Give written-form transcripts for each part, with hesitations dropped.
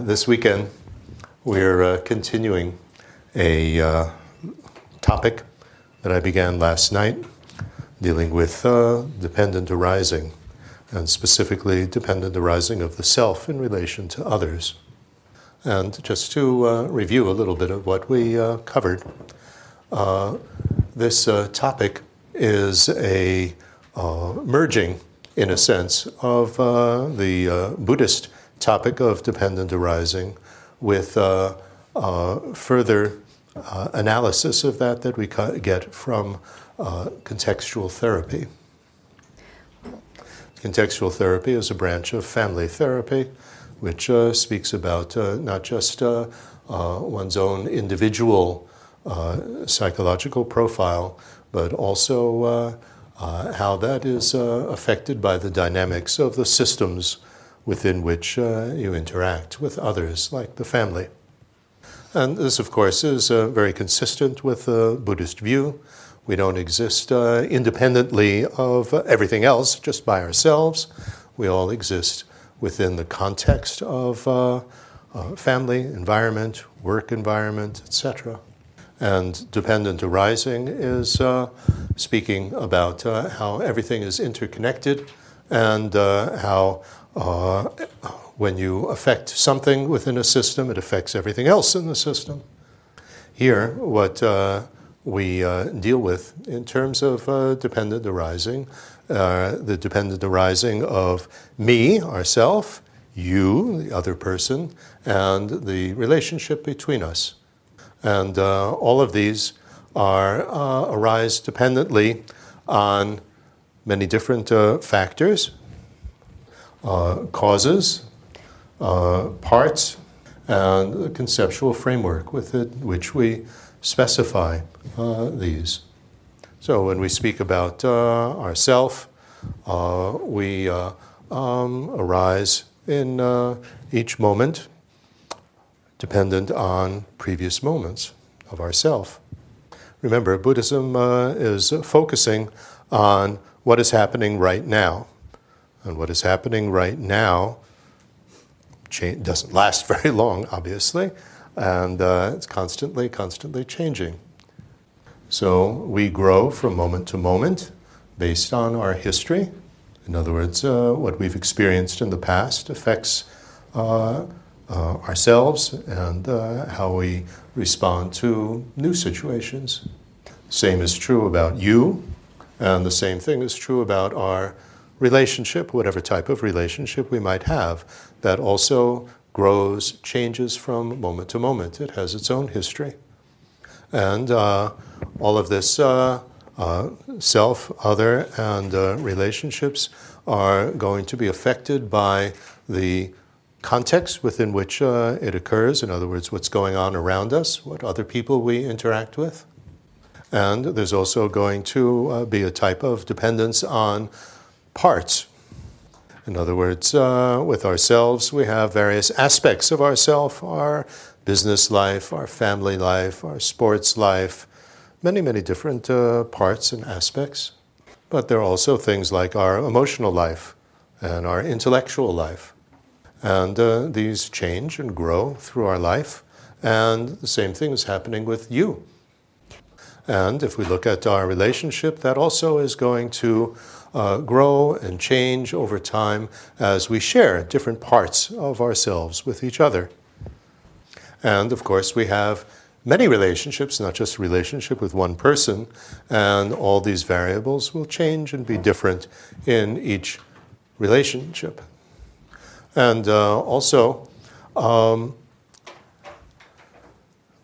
This weekend, we're continuing a topic that I began last night, dealing with dependent arising, and specifically dependent arising of the self in relation to others. And just to review a little bit of what we covered, this topic is a merging, in a sense, of the Buddhist topic of dependent arising with further analysis of that we get from contextual therapy. Contextual therapy is a branch of family therapy, which speaks about not just one's own individual psychological profile, but also how that is affected by the dynamics of the systems within which you interact with others, like the family. And this, of course, is very consistent with the Buddhist view. We don't exist independently of everything else, just by ourselves. We all exist within the context of family environment, work environment, etc. And dependent arising is speaking about how everything is interconnected and how when you affect something within a system, it affects everything else in the system. Here, what we deal with in terms of dependent arising, the dependent arising of me, ourself, you, the other person, and the relationship between us. And all of these are arise dependently on many different factors, causes, parts, and the conceptual framework within which we specify these. So when we speak about ourself, we arise in each moment, dependent on previous moments of ourself. Remember, Buddhism is focusing on what is happening right now. And what is happening right now doesn't last very long, obviously, and it's constantly changing. So we grow from moment to moment based on our history. In other words, what we've experienced in the past affects ourselves and how we respond to new situations. Same is true about you, and the same thing is true about our relationship, whatever type of relationship we might have. That also grows, changes from moment to moment. It has its own history. And all of this self, other, and relationships are going to be affected by the context within which it occurs. In other words, what's going on around us, what other people we interact with. And there's also going to be a type of dependence on parts. In other words, with ourselves, we have various aspects of ourselves, our business life, our family life, our sports life, many, many different parts and aspects. But there are also things like our emotional life and our intellectual life. And these change and grow through our life. And the same thing is happening with you. And if we look at our relationship, that also is going to grow and change over time as we share different parts of ourselves with each other. And of course, we have many relationships, not just a relationship with one person. And all these variables will change and be different in each relationship. And also,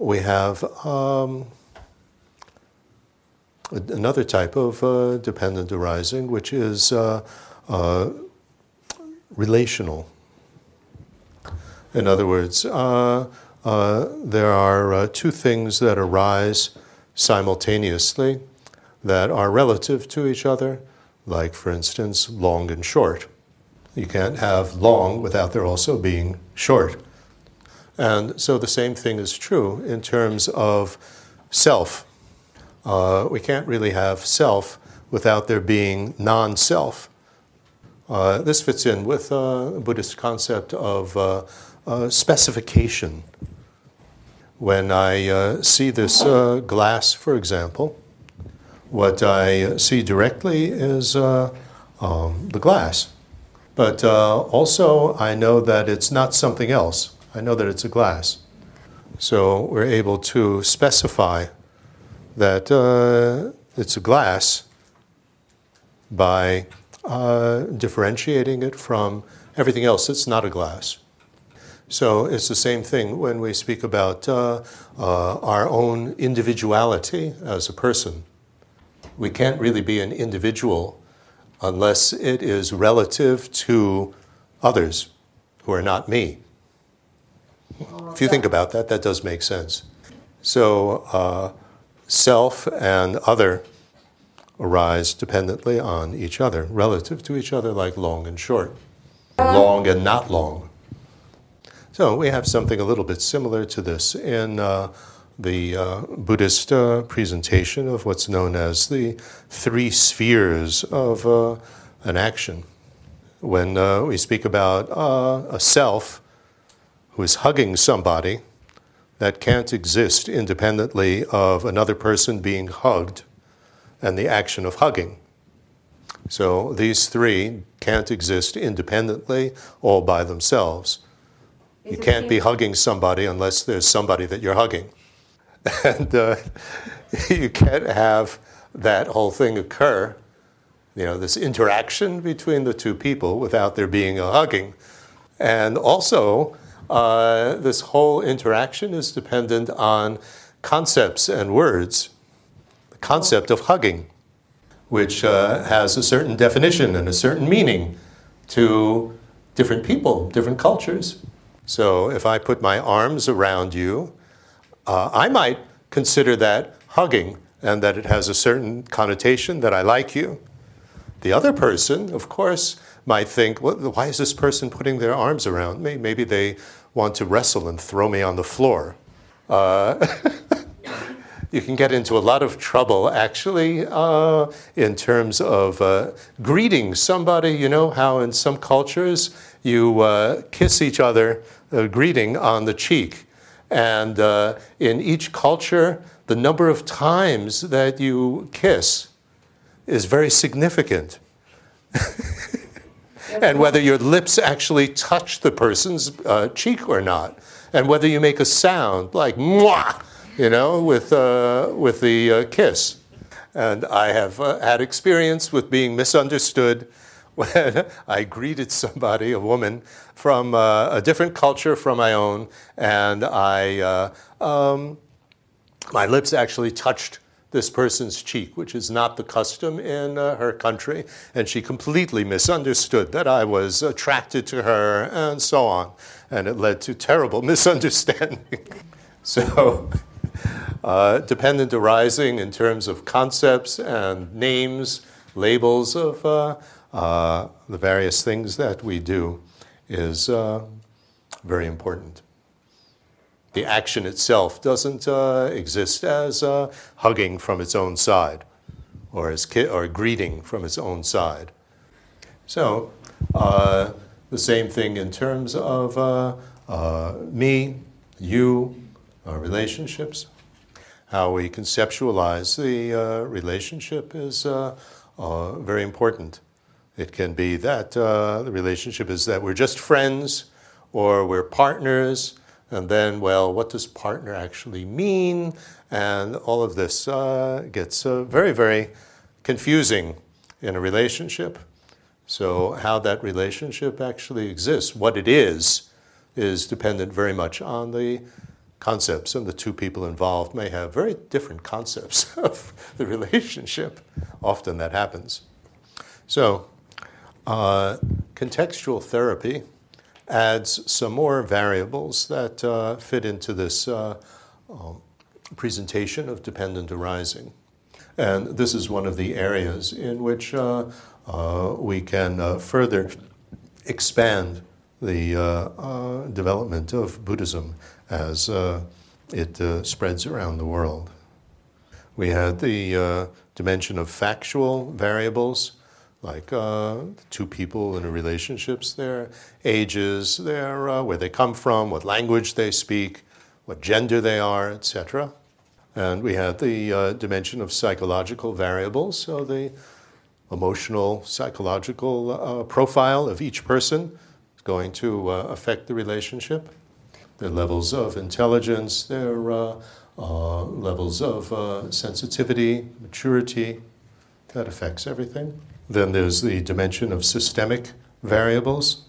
we have another type of dependent arising, which is relational. In other words, there are two things that arise simultaneously that are relative to each other, like, for instance, long and short. You can't have long without there also being short. And so the same thing is true in terms of self. We can't really have self without there being non-self. This fits in with a Buddhist concept of specification. When I see this glass, for example, what I see directly is the glass. But also I know that it's not something else. I know that it's a glass. So we're able to specify that it's a glass by differentiating it from everything else that's not a glass. So it's the same thing when we speak about our own individuality as a person. We can't really be an individual unless it is relative to others who are not me. If you think about that, that does make sense. So self and other arise dependently on each other, relative to each other, like long and short, long and not long. So we have something a little bit similar to this in the Buddhist presentation of what's known as the three spheres of an action. When we speak about a self who is hugging somebody, that can't exist independently of another person being hugged and the action of hugging. So these three can't exist independently all by themselves. You can't be hugging somebody unless there's somebody that you're hugging. And you can't have that whole thing occur, you know, this interaction between the two people without there being a hugging. And also, this whole interaction is dependent on concepts and words. The concept of hugging, which has a certain definition and a certain meaning to different people, different cultures. So if I put my arms around you, I might consider that hugging and that it has a certain connotation that I like you. The other person, of course, might think, well, why is this person putting their arms around me? Maybe they want to wrestle and throw me on the floor. You can get into a lot of trouble, actually, in terms of greeting somebody. You know how in some cultures you kiss each other, a greeting on the cheek. And in each culture, the number of times that you kiss is very significant. And whether your lips actually touch the person's cheek or not. And whether you make a sound like mwah, you know, with the kiss. And I have had experience with being misunderstood when I greeted somebody, a woman, from a different culture from my own, and I, my lips actually touched this person's cheek, which is not the custom in her country, and she completely misunderstood that I was attracted to her, and so on, and it led to terrible misunderstanding. So, dependent arising in terms of concepts and names, labels of the various things that we do is very important. The action itself doesn't exist as hugging from its own side or as greeting from its own side. So the same thing in terms of me, you, our relationships. How we conceptualize the relationship is very important. It can be that the relationship is that we're just friends or we're partners, and then, well, what does partner actually mean? And all of this gets very, very confusing in a relationship. So how that relationship actually exists, what it is dependent very much on the concepts, and the two people involved may have very different concepts of the relationship. Often that happens. So, contextual therapy adds some more variables that fit into this presentation of dependent arising. And this is one of the areas in which we can further expand the development of Buddhism as it spreads around the world. We had the dimension of factual variables, like two people in a relationships, their ages, their where they come from, what language they speak, what gender they are, etc. And we had the dimension of psychological variables, so the emotional, psychological profile of each person is going to affect the relationship. Their levels of intelligence, their levels of sensitivity, maturity, that affects everything. Then there's the dimension of systemic variables.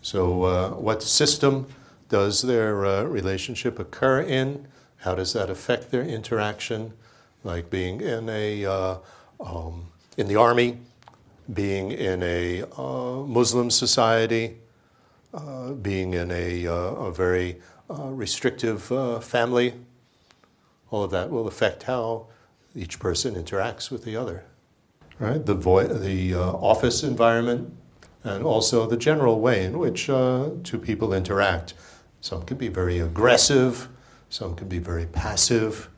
So what system does their relationship occur in? How does that affect their interaction? Like being in a in the army, being in a Muslim society, being in a very restrictive family. All of that will affect how each person interacts with the other. Right? The office environment, and also the general way in which two people interact. Some can be very aggressive, some can be very passive.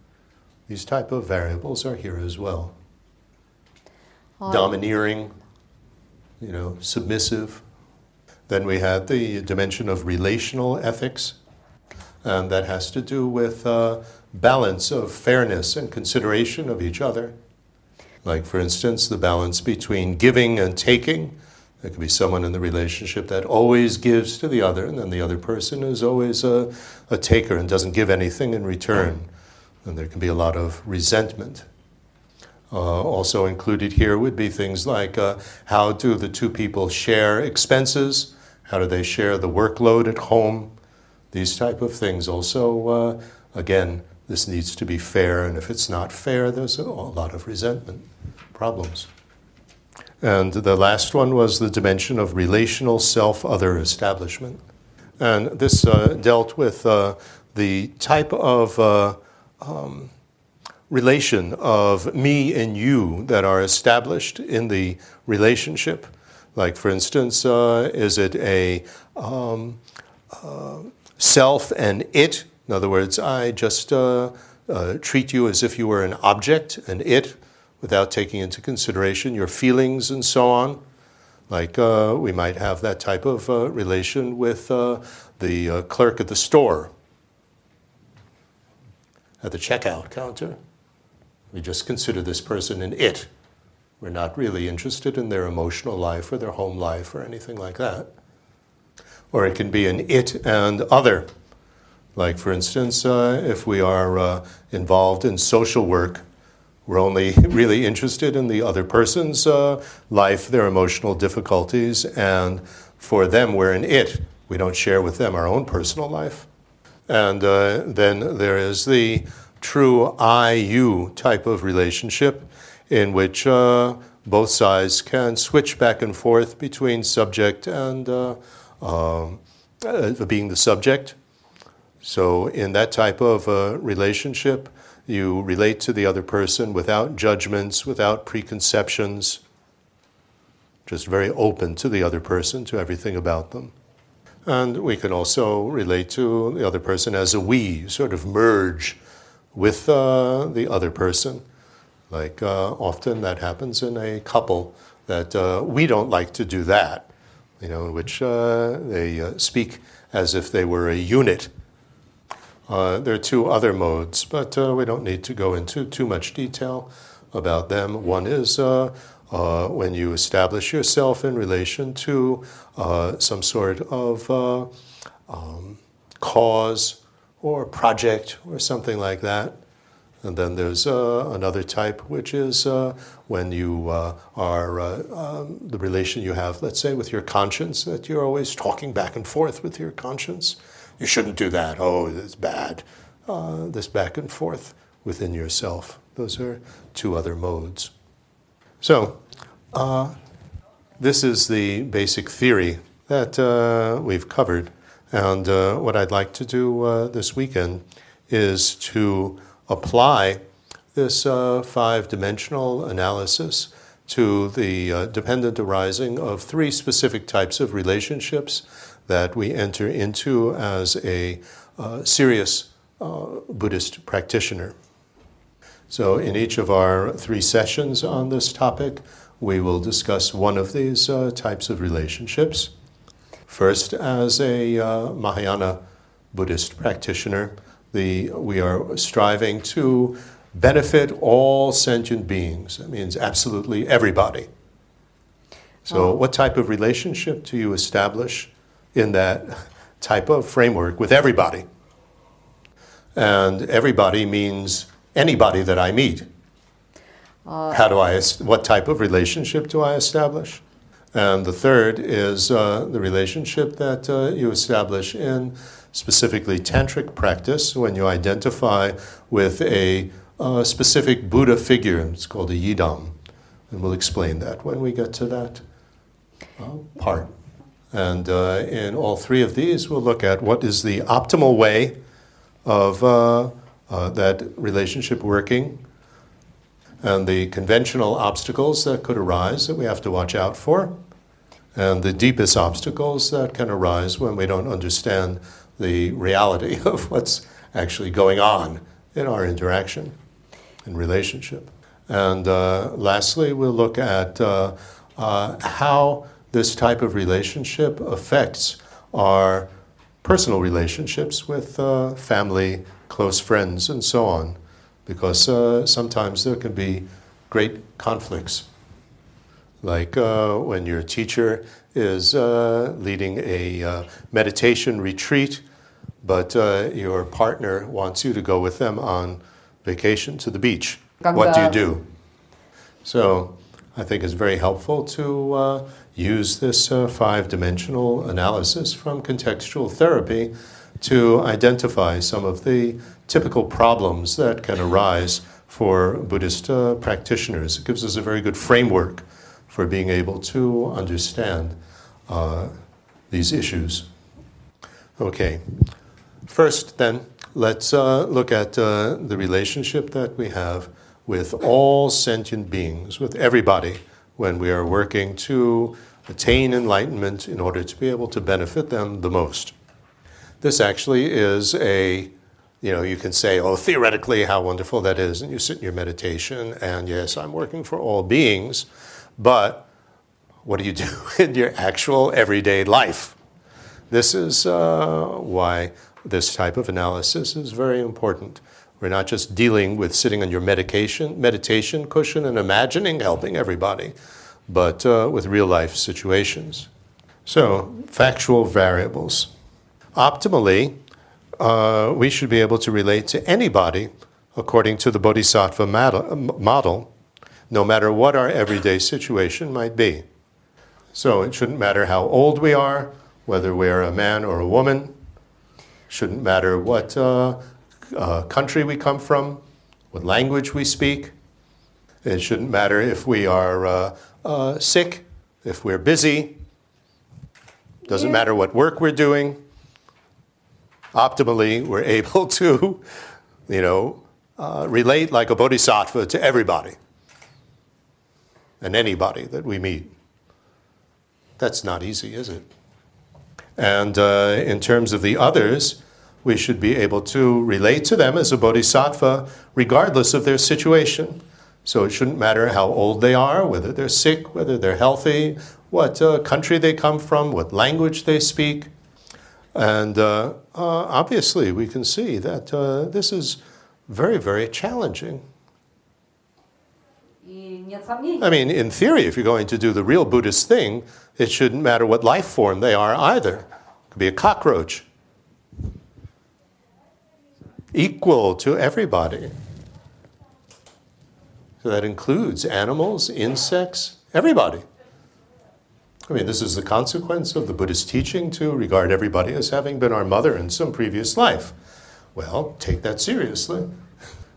These type of variables are here as well. Domineering, you know, submissive. Then we had the dimension of relational ethics, and that has to do with balance of fairness and consideration of each other. Like, for instance, the balance between giving and taking. There could be someone in the relationship that always gives to the other, and then the other person is always a taker and doesn't give anything in return. And there can be a lot of resentment. Also included here would be things like how do the two people share expenses? How do they share the workload at home? These type of things. Also, again, this needs to be fair, and if it's not fair, there's a lot of resentment problems. And the last one was the dimension of relational self-other establishment. And this dealt with the type of relation of me and you that are established in the relationship. Like, for instance, is it a self and it? In other words, I just treat you as if you were an object, an it, without taking into consideration your feelings and so on. Like, we might have that type of relation with the clerk at the store, at the checkout counter. We just consider this person an it. We're not really interested in their emotional life or their home life or anything like that. Or it can be an it and other. Like, for instance, if we are involved in social work, we're only really interested in the other person's life, their emotional difficulties, and for them, we're an it. We don't share with them our own personal life. And then there is the true I-you type of relationship in which both sides can switch back and forth between subject and being the subject. So in that type of relationship, you relate to the other person without judgments, without preconceptions, just very open to the other person, to everything about them. And we can also relate to the other person as a we. You sort of merge with the other person. Like, often that happens in a couple that we don't like to do that, you know, in which they speak as if they were a unit. There are two other modes, but we don't need to go into too much detail about them. One is when you establish yourself in relation to some sort of cause or project or something like that. And then there's another type, which is when you are, the relation you have, let's say, with your conscience, that you're always talking back and forth with your conscience. You shouldn't do that. Oh, it's bad. This back and forth within yourself. Those are two other modes. So this is the basic theory that we've covered. And what I'd like to do this weekend is to apply this five-dimensional analysis to the dependent arising of three specific types of relationships that we enter into as a serious Buddhist practitioner. So in each of our three sessions on this topic, we will discuss one of these types of relationships. First, as a Mahayana Buddhist practitioner, we are striving to benefit all sentient beings. That means absolutely everybody. So what type of relationship do you establish in that type of framework with everybody? And everybody means anybody that I meet. What type of relationship do I establish? And the third is the relationship that you establish in specifically tantric practice when you identify with a specific Buddha figure. It's called a Yidam. And we'll explain that when we get to that part. And in all three of these, we'll look at what is the optimal way of that relationship working and the conventional obstacles that could arise that we have to watch out for, and the deepest obstacles that can arise when we don't understand the reality of what's actually going on in our interaction and relationship. And lastly, we'll look at how this type of relationship affects our personal relationships with family, close friends, and so on, because sometimes there can be great conflicts. Like when your teacher is leading a meditation retreat, but your partner wants you to go with them on vacation to the beach. What do you do? So I think it's very helpful to use this five-dimensional analysis from contextual therapy to identify some of the typical problems that can arise for Buddhist practitioners. It gives us a very good framework for being able to understand these issues. Okay, first then, let's look at the relationship that we have with all sentient beings, with everybody, when we are working to attain enlightenment in order to be able to benefit them the most. This actually is a, you can say, oh, theoretically, how wonderful that is, and you sit in your meditation, and yes, I'm working for all beings, but what do you do in your actual everyday life? This is why this type of analysis is very important. We're not just dealing with sitting on your meditation cushion and imagining helping everybody, but with real-life situations. So, factual variables. Optimally, we should be able to relate to anybody according to the bodhisattva model, no matter what our everyday situation might be. So, it shouldn't matter how old we are, whether we are a man or a woman. Shouldn't matter what country we come from, what language we speak. It shouldn't matter if we are sick, if we're busy. Doesn't matter what work we're doing. Optimally, we're able to, relate like a bodhisattva to everybody and anybody that we meet. That's not easy, is it? And in terms of the others, we should be able to relate to them as a bodhisattva regardless of their situation. So it shouldn't matter how old they are, whether they're sick, whether they're healthy, what country they come from, what language they speak. And obviously we can see that this is very, very challenging. I mean, in theory, if you're going to do the real Buddhist thing, it shouldn't matter what life form they are either. It could be a cockroach. Equal to everybody. So that includes animals, insects, everybody. I mean, this is the consequence of the Buddhist teaching to regard everybody as having been our mother in some previous life. Well, take that seriously.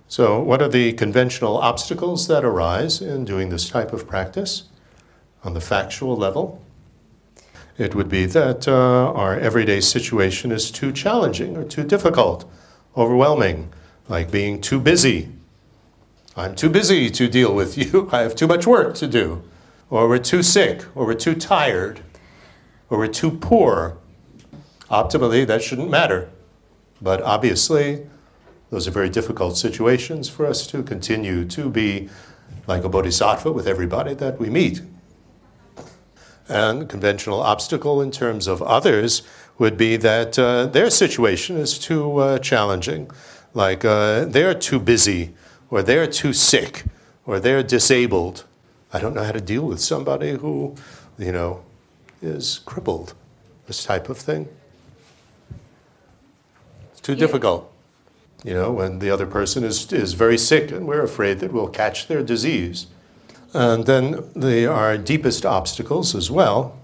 So what are the conventional obstacles that arise in doing this type of practice? On the factual level, it would be that our everyday situation is too challenging or too difficult, overwhelming, like being too busy. I'm too busy to deal with you. I have too much work to do. Or we're too sick, or we're too tired, or we're too poor. Optimally, that shouldn't matter. But obviously, those are very difficult situations for us to continue to be like a bodhisattva with everybody that we meet. And conventional obstacle in terms of others would be that their situation is too challenging, like they're too busy, or they're too sick, or they're disabled. I don't know how to deal with somebody who, you know, is crippled, this type of thing. It's too difficult. You know, when the other person is very sick and we're afraid that we'll catch their disease. And then there are deepest obstacles as well,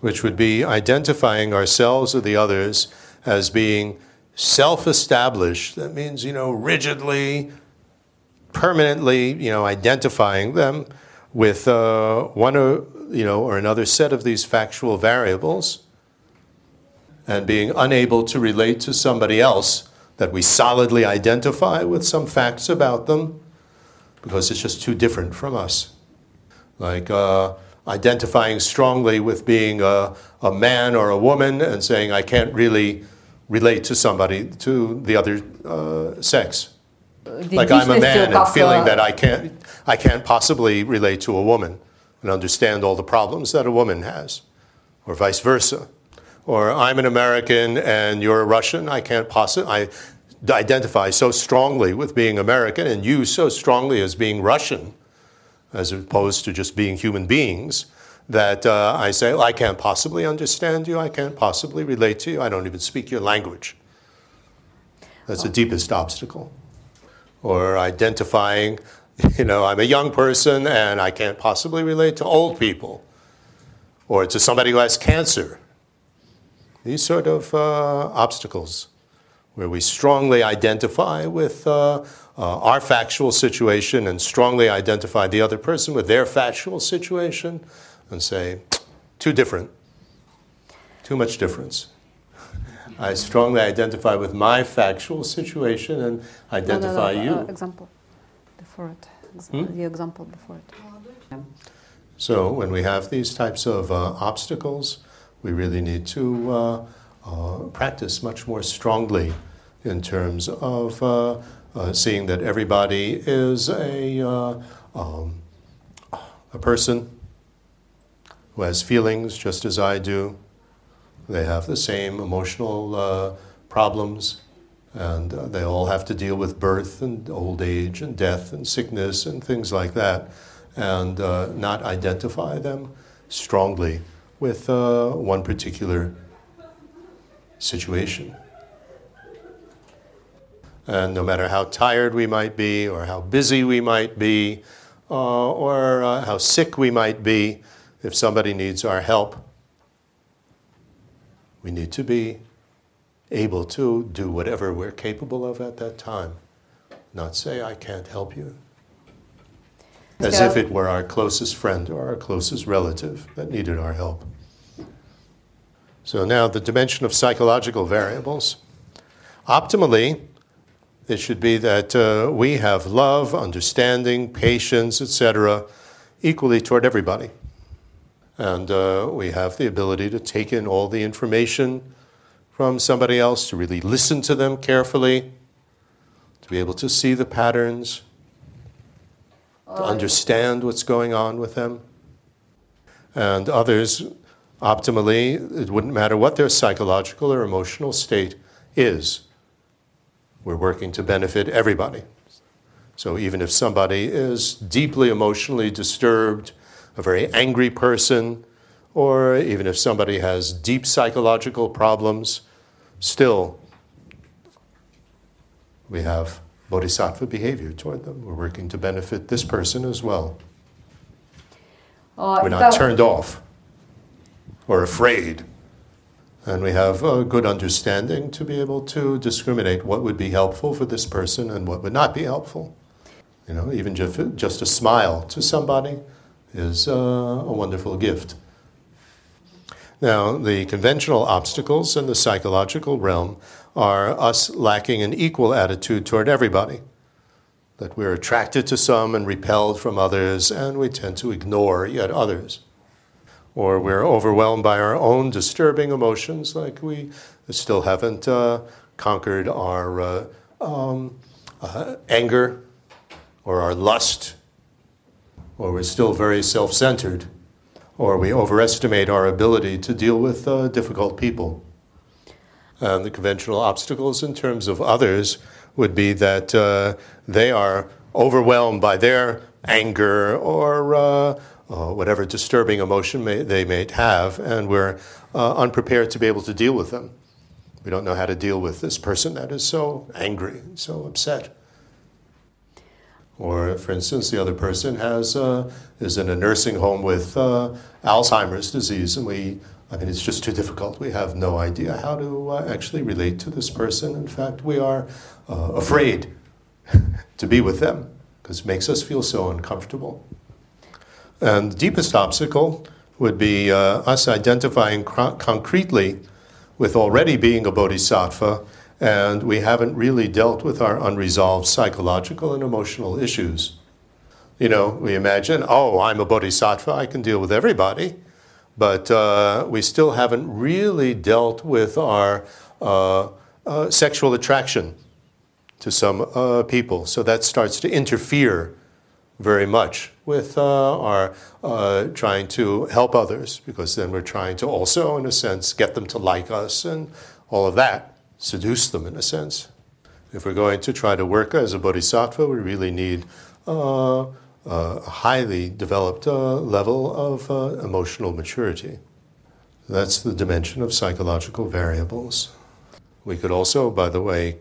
which would be identifying ourselves or the others as being self-established. That means, you know, rigidly, permanently, you know, identifying them with one or, you know, or another set of these factual variables, and being unable to relate to somebody else that we solidly identify with some facts about them, because it's just too different from us. Like identifying strongly with being a man or a woman and saying, I can't really relate to somebody, to the other sex. Like I'm a man and feeling that I can't possibly relate to a woman and understand all the problems that a woman has, or vice versa. Or I'm an American and you're a Russian, I can't possibly, identify so strongly with being American and you so strongly as being Russian, as opposed to just being human beings, that I say, well, I can't possibly understand you, I can't possibly relate to you, I don't even speak your language. That's the deepest obstacle. Or identifying, you know, I'm a young person and I can't possibly relate to old people, or to somebody who has cancer. These sort of obstacles, where we strongly identify with our factual situation and strongly identify the other person with their factual situation and say, too different, too much difference. I strongly identify with my factual situation and identify you. Example before it. The example before it. So when we have these types of obstacles, we really need to practice much more strongly in terms of seeing that everybody is a person who has feelings just as I do. They have the same emotional problems, and they all have to deal with birth and old age and death and sickness and things like that, and not identify them strongly with one particular situation. And no matter how tired we might be, or how busy we might be, or how sick we might be, if somebody needs our help, we need to be able to do whatever we're capable of at that time, not say, I can't help you, as if it were our closest friend or our closest relative that needed our help. So now the dimension of psychological variables. Optimally, it should be that we have love, understanding, patience, etc., equally toward everybody. And we have the ability to take in all the information from somebody else, to really listen to them carefully, to be able to see the patterns, to understand what's going on with them. And others, optimally, it wouldn't matter what their psychological or emotional state is. We're working to benefit everybody. So even if somebody is deeply emotionally disturbed, a very angry person, or even if somebody has deep psychological problems, still we have bodhisattva behavior toward them. We're working to benefit this person as well. We're not turned off or afraid. And we have a good understanding to be able to discriminate what would be helpful for this person and what would not be helpful. You know, even just a smile to somebody is a wonderful gift. Now, the conventional obstacles in the psychological realm are us lacking an equal attitude toward everybody, that we're attracted to some and repelled from others, and we tend to ignore yet others. Or we're overwhelmed by our own disturbing emotions, like we still haven't conquered our anger or our lust or we're still very self-centered, or we overestimate our ability to deal with difficult people. And the conventional obstacles in terms of others would be that they are overwhelmed by their anger or whatever disturbing emotion they may have, and we're unprepared to be able to deal with them. We don't know how to deal with this person that is so angry, so upset. Or, for instance, the other person is in a nursing home with Alzheimer's disease, and it's just too difficult. We have no idea how to actually relate to this person. In fact, we are afraid to be with them because it makes us feel so uncomfortable. And the deepest obstacle would be us identifying concretely with already being a bodhisattva, and we haven't really dealt with our unresolved psychological and emotional issues. You know, we imagine, oh, I'm a bodhisattva, I can deal with everybody, but we still haven't really dealt with our sexual attraction to some people. So that starts to interfere very much with our trying to help others, because then we're trying to also, in a sense, get them to like us and all of that, seduce them in a sense. If we're going to try to work as a bodhisattva, we really need a highly developed level of emotional maturity. That's the dimension of psychological variables. We could also, by the way,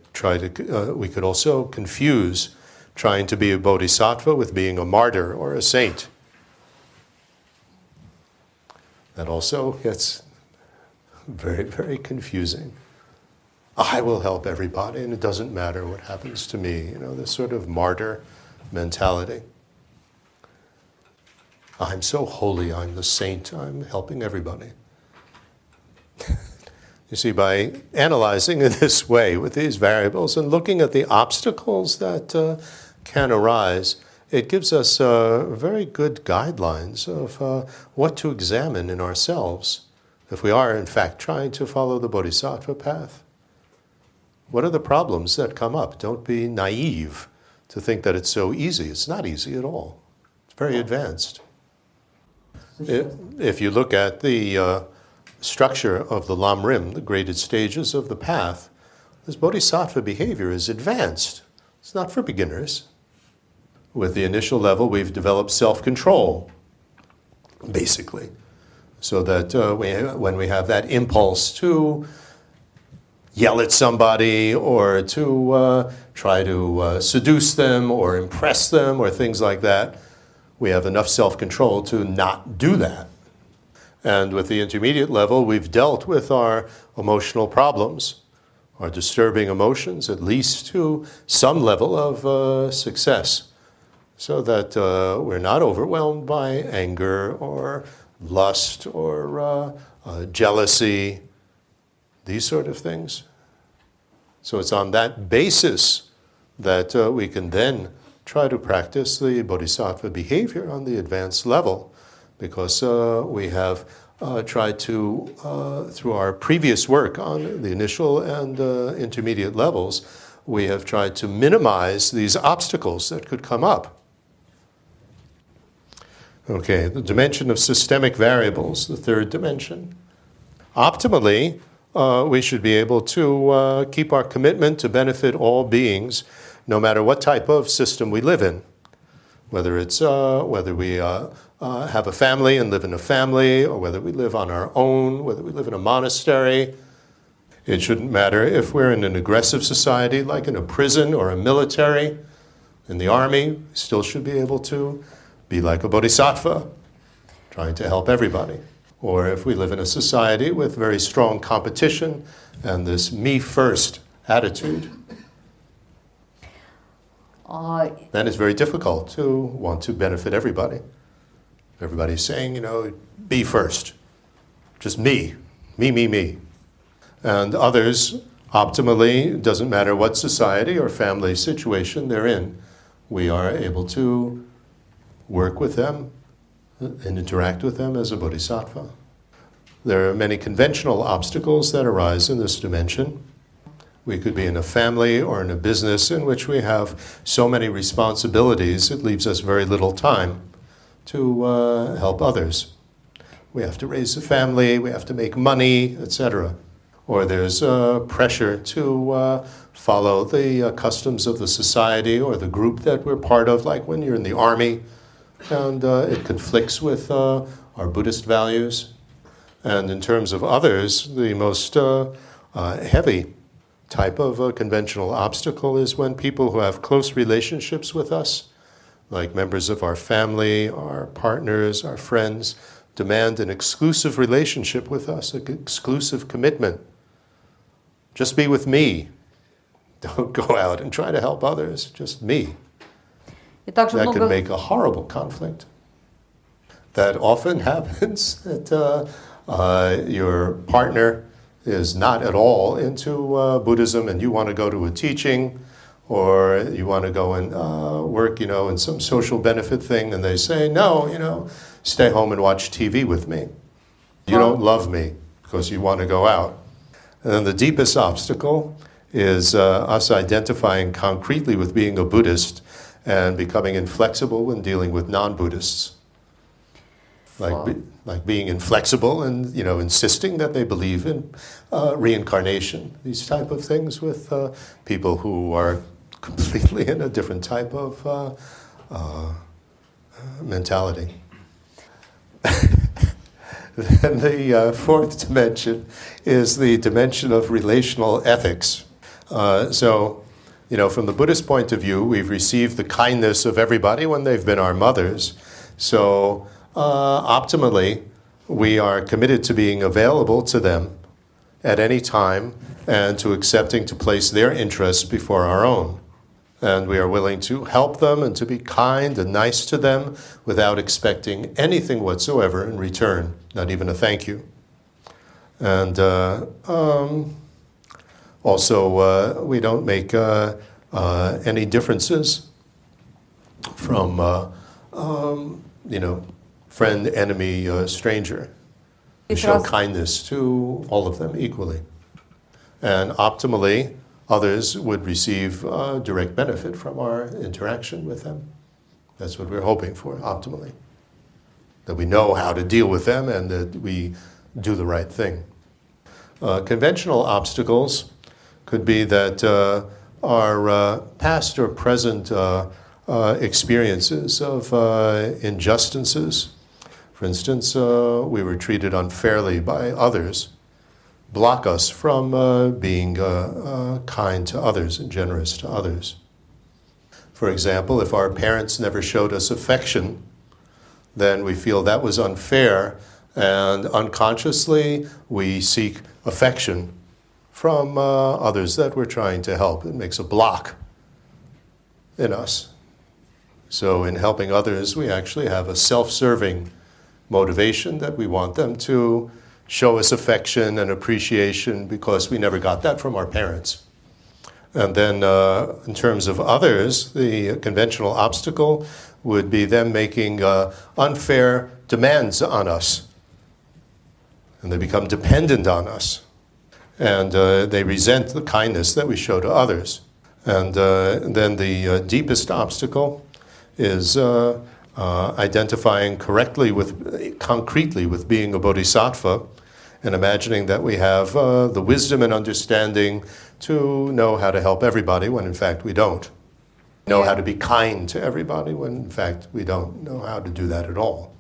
we could also confuse trying to be a bodhisattva with being a martyr or a saint. That also gets very, very confusing. I will help everybody, and it doesn't matter what happens to me. You know, this sort of martyr mentality. I'm so holy, I'm the saint, I'm helping everybody. You see, by analyzing in this way with these variables and looking at the obstacles that can arise, it gives us very good guidelines of what to examine in ourselves if we are, in fact, trying to follow the bodhisattva path. What are the problems that come up? Don't be naive to think that it's so easy. It's not easy at all. It's very advanced. If you look at the structure of the Lam Rim, the graded stages of the path, this bodhisattva behavior is advanced. It's not for beginners. With the initial level, we've developed self-control, basically, so that when we have that impulse to yell at somebody or to try to seduce them or impress them or things like that, we have enough self-control to not do that. And with the intermediate level, we've dealt with our emotional problems, our disturbing emotions, at least to some level of success, so that we're not overwhelmed by anger or lust or jealousy, these sort of things. So it's on that basis that we can then try to practice the bodhisattva behavior on the advanced level, because we have tried to, through our previous work on the initial and intermediate levels, we have tried to minimize these obstacles that could come up. Okay, the dimension of systemic variables, the third dimension. Optimally, we should be able to keep our commitment to benefit all beings, no matter what type of system we live in, whether it's whether we have a family and live in a family, or whether we live on our own, whether we live in a monastery. It shouldn't matter if we're in an aggressive society, like in a prison or a military, in the army. We still should be able to be like a bodhisattva, trying to help everybody. Or if we live in a society with very strong competition and this me-first attitude, then it's very difficult to want to benefit everybody. Everybody's saying, you know, be first. Just me. Me, me, me. And others, optimally, it doesn't matter what society or family situation they're in, we are able to work with them and interact with them as a bodhisattva. There are many conventional obstacles that arise in this dimension. We could be in a family or in a business in which we have so many responsibilities, it leaves us very little time to help others. We have to raise a family, we have to make money, etc. Or there's pressure to follow the customs of the society or the group that we're part of, like when you're in the army, and it conflicts with our Buddhist values. And in terms of others, the most heavy type of conventional obstacle is when people who have close relationships with us, like members of our family, our partners, our friends, demand an exclusive relationship with us, an exclusive commitment. Just be with me. Don't go out and try to help others, just me. That can make a horrible conflict. That often happens, that your partner is not at all into Buddhism and you want to go to a teaching or you want to go and work, you know, in some social benefit thing, and they say, no, you know, stay home and watch TV with me. You don't love me because you want to go out. And then the deepest obstacle is us identifying concretely with being a Buddhist and becoming inflexible when dealing with non-Buddhists. Like being inflexible and, you know, insisting that they believe in reincarnation. These type of things with people who are completely in a different type of mentality. Then the fourth dimension is the dimension of relational ethics. So, you know, from the Buddhist point of view, we've received the kindness of everybody when they've been our mothers. So, optimally, we are committed to being available to them at any time and to accepting to place their interests before our own. And we are willing to help them and to be kind and nice to them without expecting anything whatsoever in return, not even a thank you. And also, we don't make any differences from, you know, friend, enemy, stranger. We show kindness to all of them equally. And optimally, others would receive direct benefit from our interaction with them. That's what we're hoping for, optimally. That we know how to deal with them and that we do the right thing. Conventional obstacles could be that our past or present experiences of injustices. For instance, we were treated unfairly by others, block us from being kind to others and generous to others. For example, if our parents never showed us affection, then we feel that was unfair, and unconsciously we seek affection from others that we're trying to help. It makes a block in us. So in helping others, we actually have a self-serving motivation that we want them to show us affection and appreciation because we never got that from our parents. And then in terms of others, the conventional obstacle would be them making unfair demands on us. And they become dependent on us. And they resent the kindness that we show to others. And then the deepest obstacle is identifying correctly with, concretely with being a bodhisattva, and imagining that we have the wisdom and understanding to know how to help everybody when in fact we don't. Know how to be kind to everybody when in fact we don't know how to do that at all.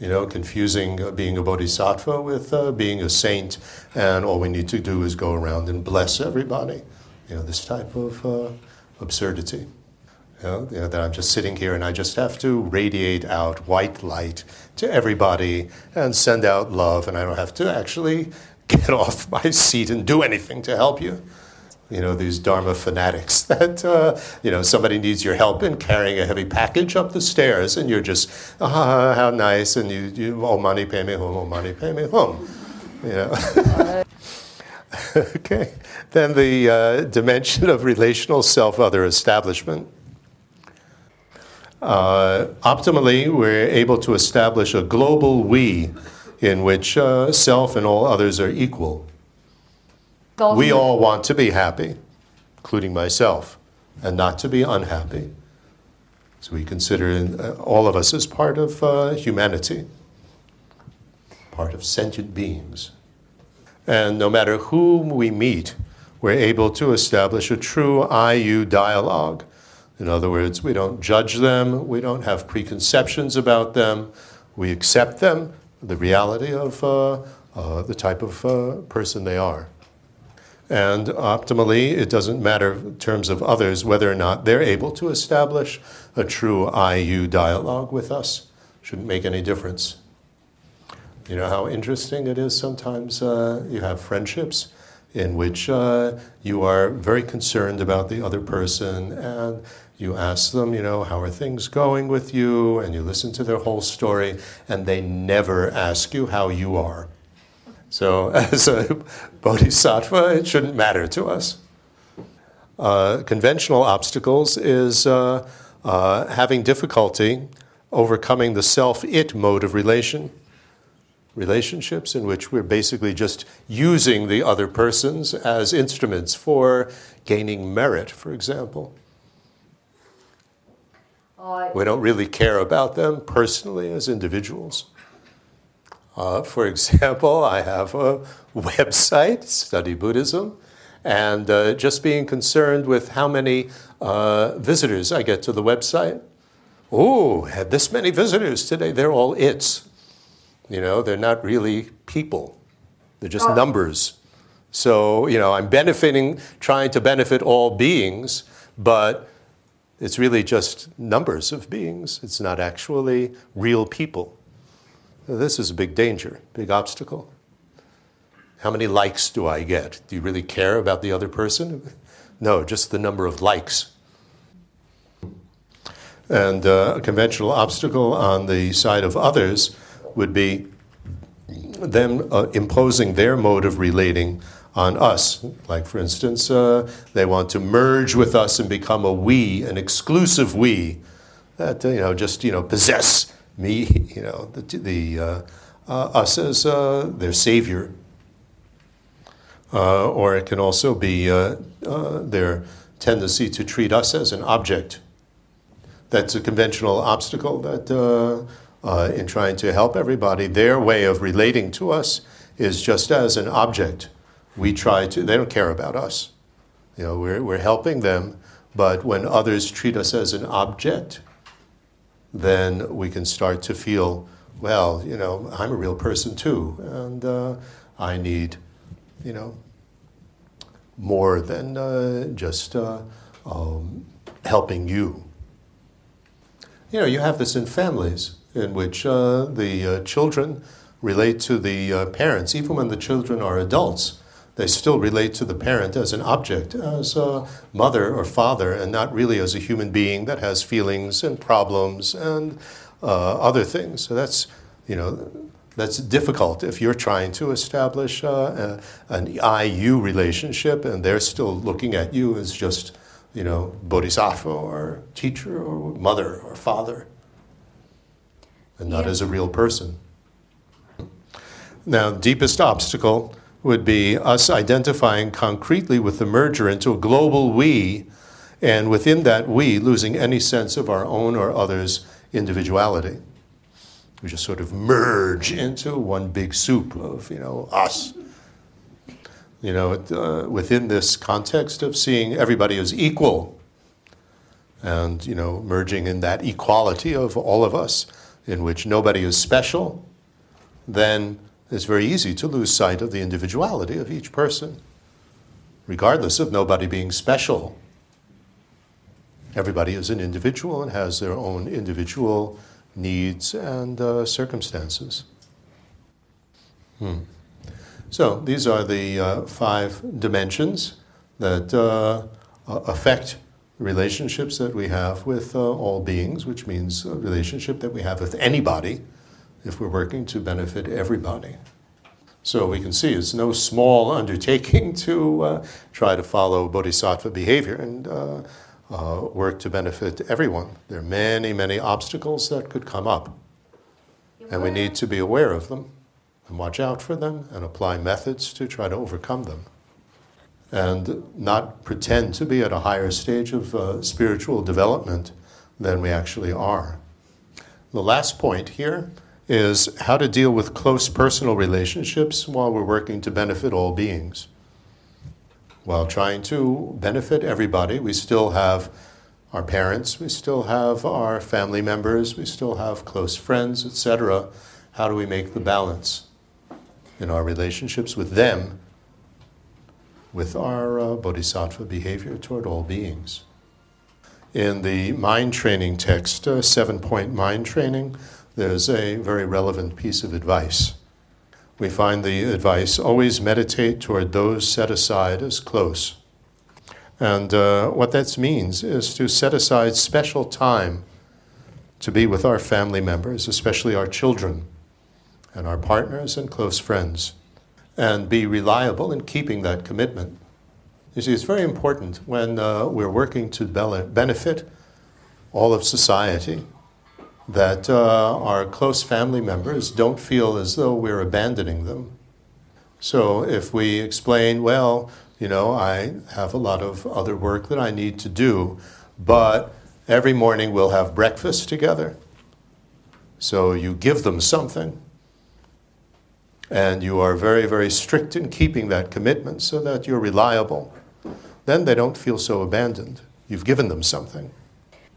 You know, confusing being a bodhisattva with being a saint, and all we need to do is go around and bless everybody. You know, this type of absurdity. You know, that I'm just sitting here and I just have to radiate out white light to everybody and send out love, and I don't have to actually get off my seat and do anything to help you. You know, these Dharma fanatics that, you know, somebody needs your help in carrying a heavy package up the stairs and you're just, ah, how nice, and you oh, money, pay me home, oh, money, pay me home, you know. Okay, then the dimension of relational self-other establishment. Optimally, we're able to establish a global we in which self and all others are equal. We all want to be happy, including myself, and not to be unhappy. So we consider all of us as part of humanity, part of sentient beings. And no matter whom we meet, we're able to establish a true I-you dialogue. In other words, we don't judge them, we don't have preconceptions about them, we accept them, the reality of the type of person they are. And optimally, it doesn't matter in terms of others whether or not they're able to establish a true I-you dialogue with us. Shouldn't make any difference. You know how interesting it is sometimes you have friendships in which you are very concerned about the other person, and you ask them, you know, how are things going with you, and you listen to their whole story, and they never ask you how you are. So as a bodhisattva, it shouldn't matter to us. Conventional obstacles is having difficulty overcoming the self-it mode of relationships in which we're basically just using the other persons as instruments for gaining merit, for example. We don't really care about them personally as individuals. For example, I have a website, Study Buddhism, and just being concerned with how many visitors I get to the website. Oh, had this many visitors today. They're all its. You know, they're not really people. They're just numbers. So, you know, I'm benefiting, trying to benefit all beings, but it's really just numbers of beings. It's not actually real people. This is a big danger, big obstacle. How many likes do I get? Do you really care about the other person? No, just the number of likes. And a conventional obstacle on the side of others would be them imposing their mode of relating on us. Like, for instance, they want to merge with us and become a we, an exclusive we, that, you know, just, you know, possess me, you know, us as their savior. Or it can also be their tendency to treat us as an object. That's a conventional obstacle that in trying to help everybody, their way of relating to us is just as an object. We try to, they don't care about us. You know, we're helping them, but when others treat us as an object, then we can start to feel, well, you know, I'm a real person too, and I need, you know, more than just helping you. You know, you have this in families in which the children relate to the parents. Even when the children are adults, they still relate to the parent as an object, as a mother or father, and not really as a human being that has feelings and problems and other things. So that's, you know, that's difficult if you're trying to establish an I-you relationship and they're still looking at you as just, you know, bodhisattva or teacher or mother or father, and not as a real person. Now, deepest obstacle would be us identifying concretely with the merger into a global we, and within that we losing any sense of our own or others' individuality. We just sort of merge into one big soup of, you know, us. You know, within this context of seeing everybody as equal and, you know, merging in that equality of all of us in which nobody is special, then it's very easy to lose sight of the individuality of each person, regardless of nobody being special. Everybody is an individual and has their own individual needs and circumstances. So these are the 5 dimensions that affect relationships that we have with all beings, which means a relationship that we have with anybody, if we're working to benefit everybody. So we can see it's no small undertaking to try to follow bodhisattva behavior and work to benefit everyone. There are many, many obstacles that could come up, and we need to be aware of them and watch out for them and apply methods to try to overcome them and not pretend to be at a higher stage of spiritual development than we actually are. The last point here is how to deal with close personal relationships while we're working to benefit all beings. While trying to benefit everybody, we still have our parents, we still have our family members, we still have close friends, etc. How do we make the balance in our relationships with them, with our bodhisattva behavior toward all beings? In the mind training text, 7-Point Mind Training, there's a very relevant piece of advice. We find the advice, always meditate toward those set aside as close. And what that means is to set aside special time to be with our family members, especially our children and our partners and close friends, and be reliable in keeping that commitment. You see, it's very important when we're working to benefit all of society that our close family members don't feel as though we're abandoning them. So if we explain, well, you know, I have a lot of other work that I need to do, but every morning we'll have breakfast together. So you give them something, and you are very, very strict in keeping that commitment so that you're reliable. Then they don't feel so abandoned. You've given them something.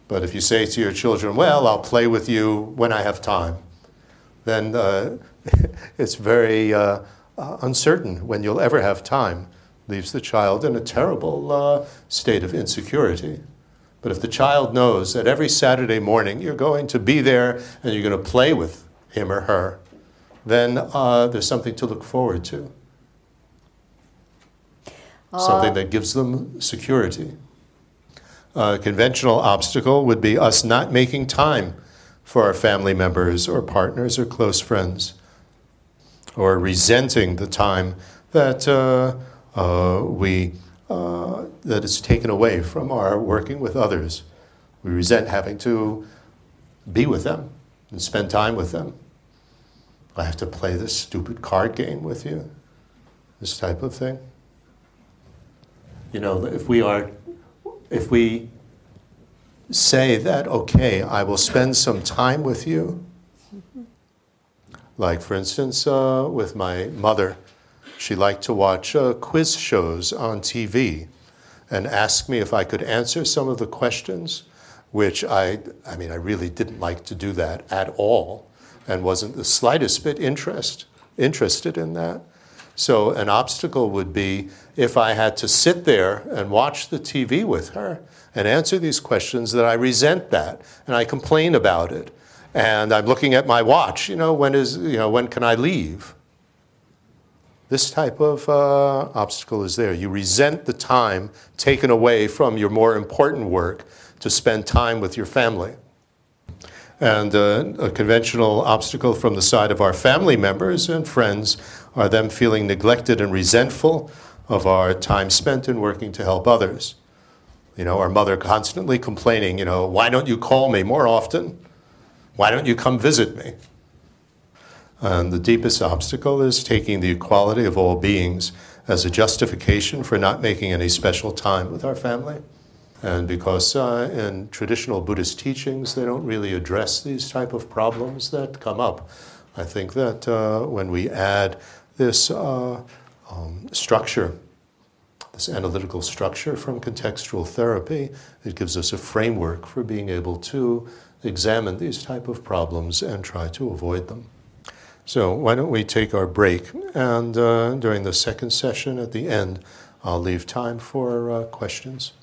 But if you say to your children, well, I'll play with you when I have time, then it's very uncertain when you'll ever have time. Leaves the child in a terrible state of insecurity. But if the child knows that every Saturday morning you're going to be there and you're going to play with him or her, then there's something to look forward to. Something that gives them security. A conventional obstacle would be us not making time for our family members or partners or close friends, or resenting the time that that is taken away from our working with others. We resent having to be with them and spend time with them. I have to play this stupid card game with you, this type of thing. You know, if we say that, okay, I will spend some time with you, like for instance, with my mother, she liked to watch quiz shows on TV and asked me if I could answer some of the questions, which I really didn't like to do that at all, and wasn't the slightest bit interested in that. So an obstacle would be if I had to sit there and watch the TV with her and answer these questions, that I resent that and I complain about it. And I'm looking at my watch, you know, when can I leave? This type of obstacle is there. You resent the time taken away from your more important work to spend time with your family. And a conventional obstacle from the side of our family members and friends are them feeling neglected and resentful of our time spent in working to help others. You know, our mother constantly complaining, you know, why don't you call me more often? Why don't you come visit me? And the deepest obstacle is taking the equality of all beings as a justification for not making any special time with our family. And because in traditional Buddhist teachings, they don't really address these type of problems that come up. I think that when we add this structure, this analytical structure from contextual therapy, it gives us a framework for being able to examine these type of problems and try to avoid them. So why don't we take our break, and during the second session at the end, I'll leave time for questions.